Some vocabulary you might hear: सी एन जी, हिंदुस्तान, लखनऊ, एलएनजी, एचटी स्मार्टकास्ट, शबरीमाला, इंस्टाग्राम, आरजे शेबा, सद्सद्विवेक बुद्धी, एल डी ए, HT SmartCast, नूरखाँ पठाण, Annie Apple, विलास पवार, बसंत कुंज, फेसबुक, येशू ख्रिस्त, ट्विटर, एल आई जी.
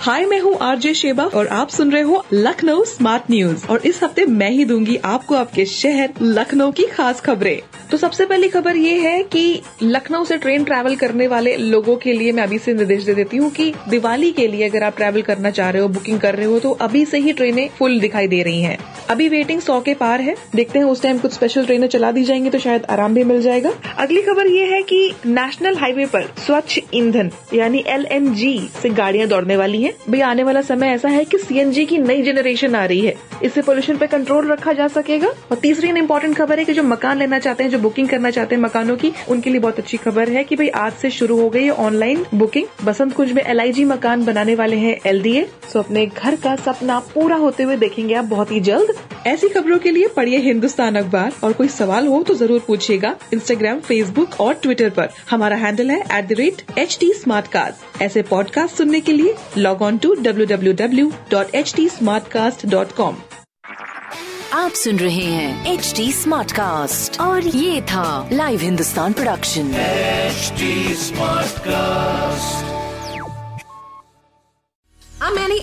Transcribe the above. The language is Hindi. हाय, मैं हूँ आरजे शेबा और आप सुन रहे हो लखनऊ स्मार्ट न्यूज। और इस हफ्ते मैं ही दूंगी आपको आपके शहर लखनऊ की खास खबरें। तो सबसे पहली खबर ये है कि लखनऊ से ट्रेन ट्रैवल करने वाले लोगों के लिए मैं अभी से निर्देश दे देती हूँ कि दिवाली के लिए अगर आप ट्रैवल करना चाह रहे हो, बुकिंग कर रहे हो, तो अभी से ही ट्रेनें फुल दिखाई दे रही हैं। अभी वेटिंग 100 के पार है। देखते हैं उस टाइम कुछ स्पेशल ट्रेनें चला दी जाएंगी तो शायद आराम भी मिल जाएगा। अगली खबर ये है कि नेशनल हाईवे पर स्वच्छ ईंधन यानी LNG से गाड़ियां दौड़ने वाली हैं। भई आने वाला समय ऐसा है कि CNG की नई जनरेशन आ रही है, इससे पोल्यूशन पे कंट्रोल रखा जा सकेगा। और तीसरी इंपॉर्टेंट खबर है कि जो मकान लेना चाहते हैं, जो बुकिंग करना चाहते हैं मकानों की, उनके लिए बहुत अच्छी खबर है कि भाई आज से शुरू हो गई है ऑनलाइन बुकिंग। बसंत कुंज में LIG मकान बनाने वाले हैं LDA। सो अपने घर का सपना पूरा होते हुए देखेंगे आप बहुत ही जल्द। ऐसी खबरों के लिए पढ़िए हिंदुस्तान अखबार और कोई सवाल हो तो जरूर पूछिएगा। इंस्टाग्राम, फेसबुक और ट्विटर पर हमारा हैंडल है @HT SmartCast। ऐसे पॉडकास्ट सुनने के लिए लॉग ऑन टू www.HTSmartcast.com। आप सुन रहे हैं एचटी स्मार्टकास्ट और ये था live हिंदुस्तान production Smartcast. I'm Annie